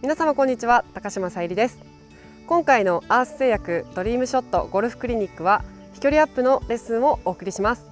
皆様こんにちは、高島さゆりです。今回のアース製薬ドリームショットゴルフクリニックは飛距離アップのレッスンをお送りします。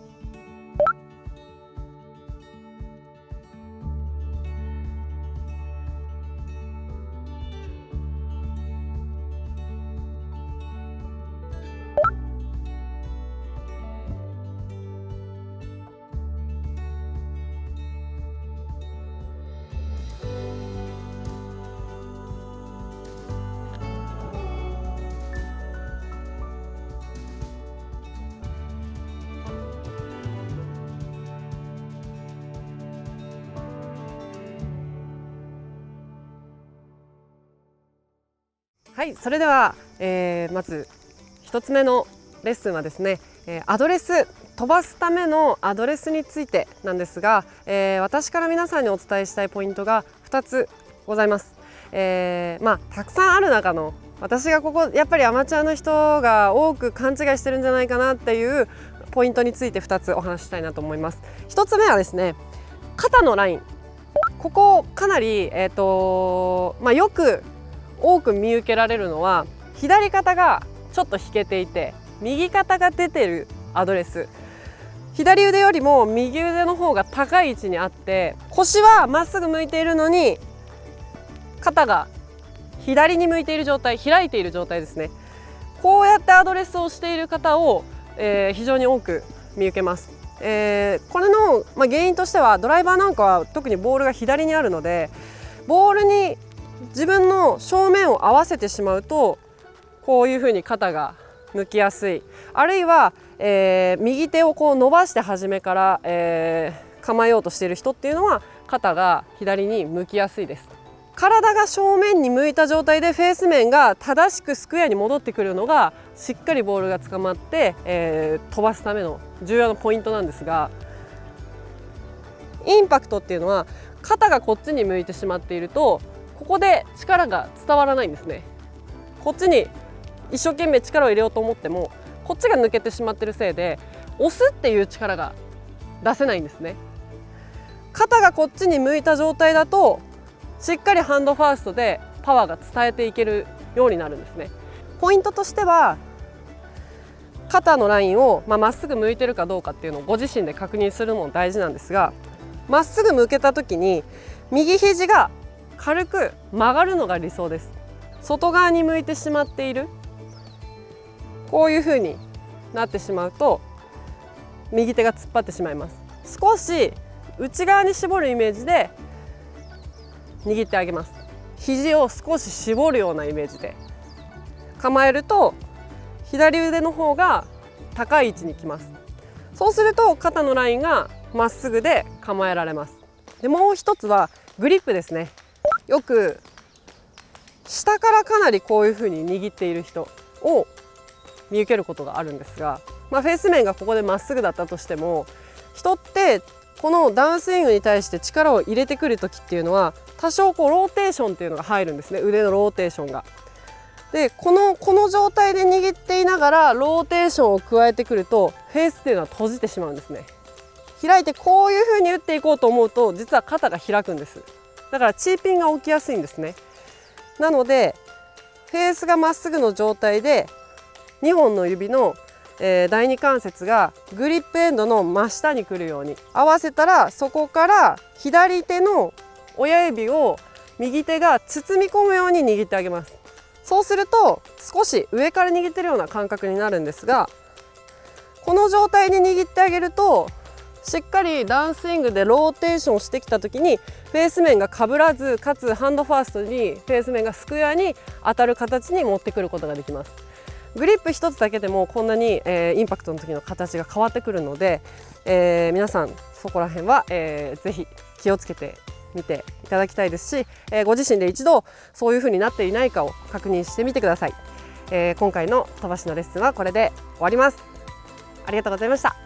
はい、それでは、まず1つ目のレッスンはですね、飛ばすためのアドレスについてなんですが、私から皆さんにお伝えしたいポイントが2つございます。たくさんある中の私がここやっぱりアマチュアの人が多く勘違いしてるんじゃないかなっていうポイントについて2つお話ししたいなと思います。1つ目はですね、肩のライン、ここかなり、多く見受けられるのは、左肩がちょっと引けていて右肩が出ているアドレス、左腕よりも右腕の方が高い位置にあって、腰はまっすぐ向いているのに肩が左に向いている状態、開いている状態ですね。こうやってアドレスをしている方を、非常に多く見受けます。これの、原因としては、ドライバーなんかは特にボールが左にあるので、ボールに自分の正面を合わせてしまうとこういうふうに肩が抜きやすい、あるいは、右手をこう伸ばして初めから、構えようとしている人っていうのは肩が左に向きやすいです。体が正面に向いた状態でフェース面が正しくスクエアに戻ってくるのが、しっかりボールが捕まって、飛ばすための重要なポイントなんですが、インパクトっていうのは肩がこっちに向いてしまっていると、ここで力が伝わらないんですね。こっちに一生懸命力を入れようと思っても、こっちが抜けてしまっているせいで押すっていう力が出せないんですね。肩がこっちに向いた状態だと、しっかりハンドファーストでパワーが伝えていけるようになるんですね。ポイントとしては、肩のラインをまっすぐ向いてるかどうかっていうのをご自身で確認するのも大事なんですが、まっすぐ向けた時に右肘が軽く曲がるのが理想です。外側に向いてしまっている、こういう風になってしまうと右手が突っ張ってしまいます。少し内側に絞るイメージで握ってあげます。肘を少し絞るようなイメージで構えると、左腕の方が高い位置にきます。そうすると肩のラインがまっすぐで構えられます。で、もう一つはグリップですね。よく下からかなりこういうふうに握っている人を見受けることがあるんですが、フェース面がここでまっすぐだったとしても、人ってこのダウンスイングに対して力を入れてくる時っていうのは、多少こうローテーションっていうのが入るんですね。腕のローテーションが。で、この状態で握っていながらローテーションを加えてくると、フェースっていうのは閉じてしまうんですね。開いてこういうふうに打っていこうと思うと、実は肩が開くんです。だからチーピンが起きやすいんですね。なのでフェースがまっすぐの状態で、2本の指の、第2関節がグリップエンドの真下に来るように合わせたら、そこから左手の親指を右手が包み込むように握ってあげます。そうすると少し上から握ってるような感覚になるんですが、この状態に握ってあげると、しっかりダウンスイングでローテーションしてきた時にフェース面がかぶらず、かつハンドファーストにフェース面がスクエアに当たる形に持ってくることができます。グリップ一つだけでもこんなに、インパクトの時の形が変わってくるので、皆さんそこら辺は、ぜひ気をつけてみていただきたいですし、ご自身で一度そういう風になっていないかを確認してみてください。今回の飛ばしのレッスンはこれで終わります。ありがとうございました。